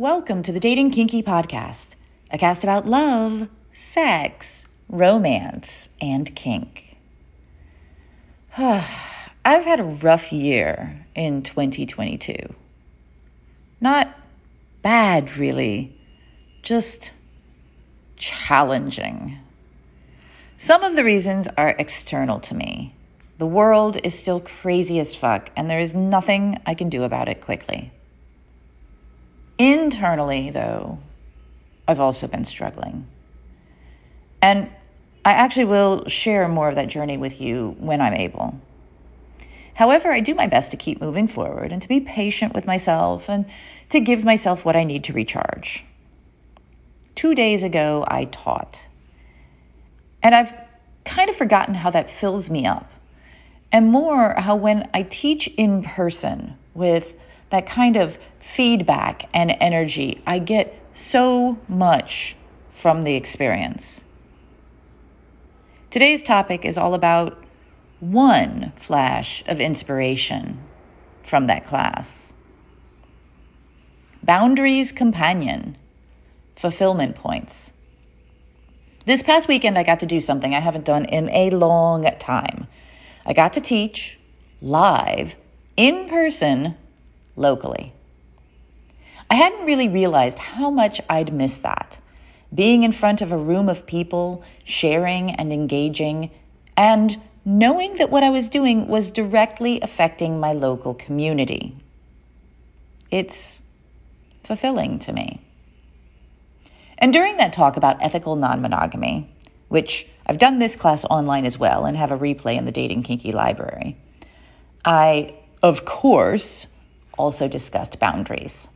Welcome to the Dating Kinky Podcast, a cast about love, sex, romance, and kink. I've had a rough year in 2022. Not bad, really, just challenging. Some of the reasons are external to me. The world is still crazy as fuck, and there is nothing I can do about it quickly. Internally, though, I've also been struggling. And I actually will share more of that journey with you when I'm able. However, I do my best to keep moving forward and to be patient with myself and to give myself what I need to recharge. 2 days ago, I taught. And I've kind of forgotten how that fills me up, and more how when I teach in person with that kind of feedback and energy, I get so much from the experience. Today's topic is all about one flash of inspiration from that class. Boundaries companion, fulfillment points. This past weekend, I got to do something I haven't done in a long time. I got to teach live, in person, locally. I hadn't really realized how much I'd missed that. Being in front of a room of people, sharing and engaging, and knowing that what I was doing was directly affecting my local community. It's fulfilling to me. And during that talk about ethical non-monogamy, which I've done this class online as well and have a replay in the Dating Kinky Library, I, of course, also discussed boundaries.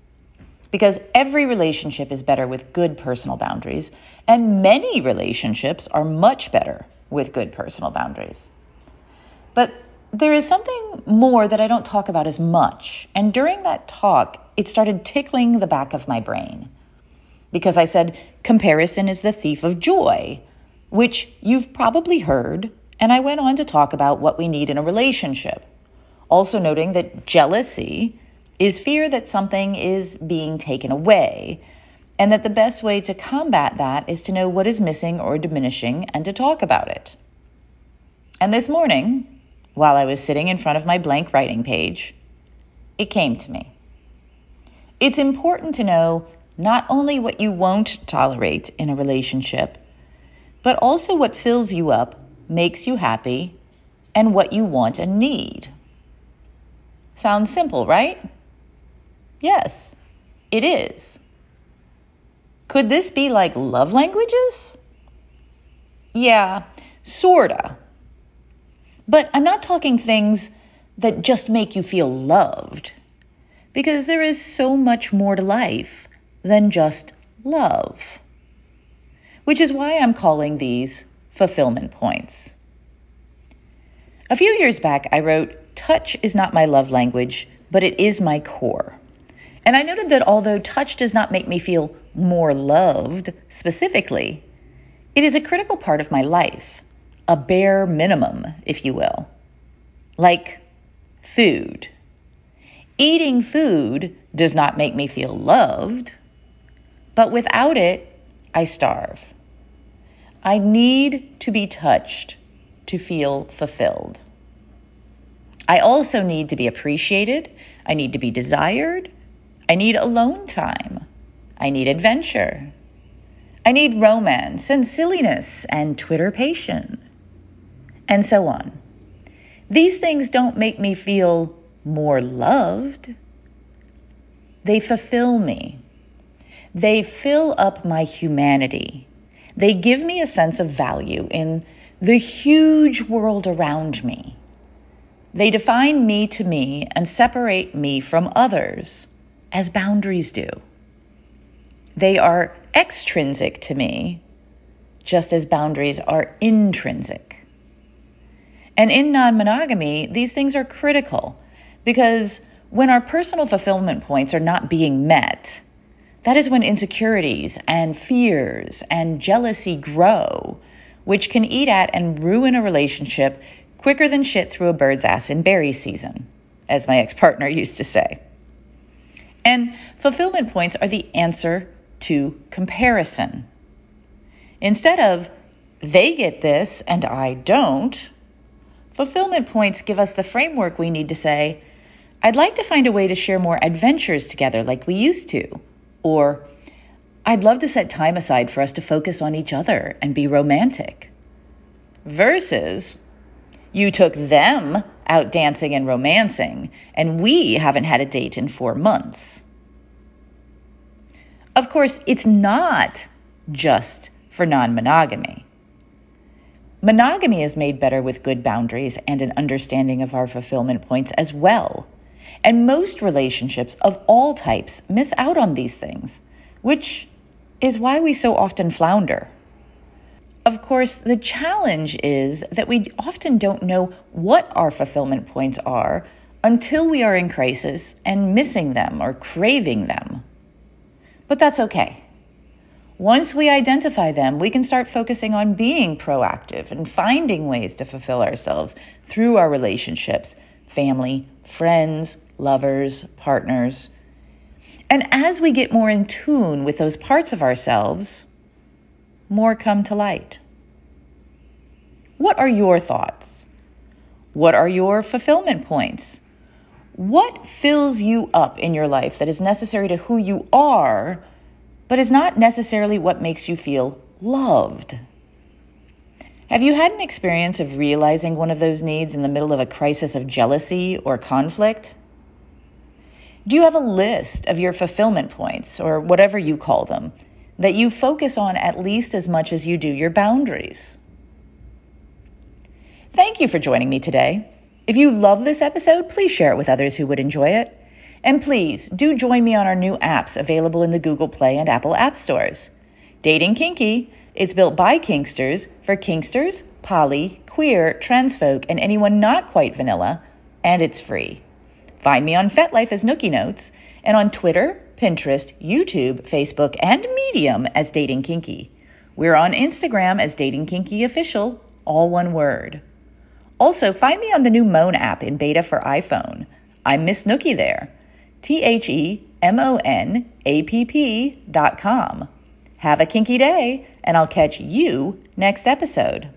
Because every relationship is better with good personal boundaries, and many relationships are much better with good personal boundaries. But there is something more that I don't talk about as much. And during that talk, it started tickling the back of my brain. Because I said, comparison is the thief of joy, which you've probably heard, and I went on to talk about what we need in a relationship. Also noting that jealousy is fear that something is being taken away, and that the best way to combat that is to know what is missing or diminishing and to talk about it. And this morning, while I was sitting in front of my blank writing page, it came to me. It's important to know not only what you won't tolerate in a relationship, but also what fills you up, makes you happy, and what you want and need. Sounds simple, right? Yes, it is. Could this be like love languages? Yeah, sorta. But I'm not talking things that just make you feel loved, because there is so much more to life than just love, which is why I'm calling these fulfillment points. A few years back, I wrote, touch is not my love language, but it is my core. And I noted that although touch does not make me feel more loved specifically, it is a critical part of my life, a bare minimum, if you will. Like food. Eating food does not make me feel loved, but without it, I starve. I need to be touched to feel fulfilled. I also need to be appreciated. I need to be desired. I need alone time. I need adventure. I need romance and silliness and Twitterpation, and so on. These things don't make me feel more loved. They fulfill me. They fill up my humanity. They give me a sense of value in the huge world around me. They define me to me and separate me from others, as boundaries do. They are extrinsic to me, just as boundaries are intrinsic. And in non-monogamy, these things are critical, because when our personal fulfillment points are not being met, that is when insecurities and fears and jealousy grow, which can eat at and ruin a relationship quicker than shit through a bird's ass in berry season, as my ex-partner used to say. And fulfillment points are the answer to comparison. Instead of, they get this and I don't, fulfillment points give us the framework we need to say, I'd like to find a way to share more adventures together like we used to. Or, I'd love to set time aside for us to focus on each other and be romantic. Versus, you took them out dancing and romancing, and we haven't had a date in 4 months. Of course, it's not just for non-monogamy. Monogamy is made better with good boundaries and an understanding of our fulfillment points as well. And most relationships of all types miss out on these things, which is why we so often flounder. Of course, the challenge is that we often don't know what our fulfillment points are until we are in crisis and missing them or craving them. But that's okay. Once we identify them, we can start focusing on being proactive and finding ways to fulfill ourselves through our relationships, family, friends, lovers, partners. And as we get more in tune with those parts of ourselves, more come to light. What are your thoughts? What are your fulfillment points? What fills you up in your life that is necessary to who you are, but is not necessarily what makes you feel loved? Have you had an experience of realizing one of those needs in the middle of a crisis of jealousy or conflict? Do you have a list of your fulfillment points, or whatever you call them, that you focus on at least as much as you do your boundaries? Thank you for joining me today. If you love this episode, please share it with others who would enjoy it. And please do join me on our new apps available in the Google Play and Apple App Stores. Dating Kinky, it's built by Kinksters for Kinksters, poly, queer, trans folk, and anyone not quite vanilla, and it's free. Find me on FetLife as Nookie Notes, and on Twitter, Pinterest, YouTube, Facebook, and Medium as Dating Kinky. We're on Instagram as Dating Kinky Official, all one word. Also, find me on the new Moan app in beta for iPhone. I'm Miss Nookie there. TheMonapp.com. Have a kinky day, and I'll catch you next episode.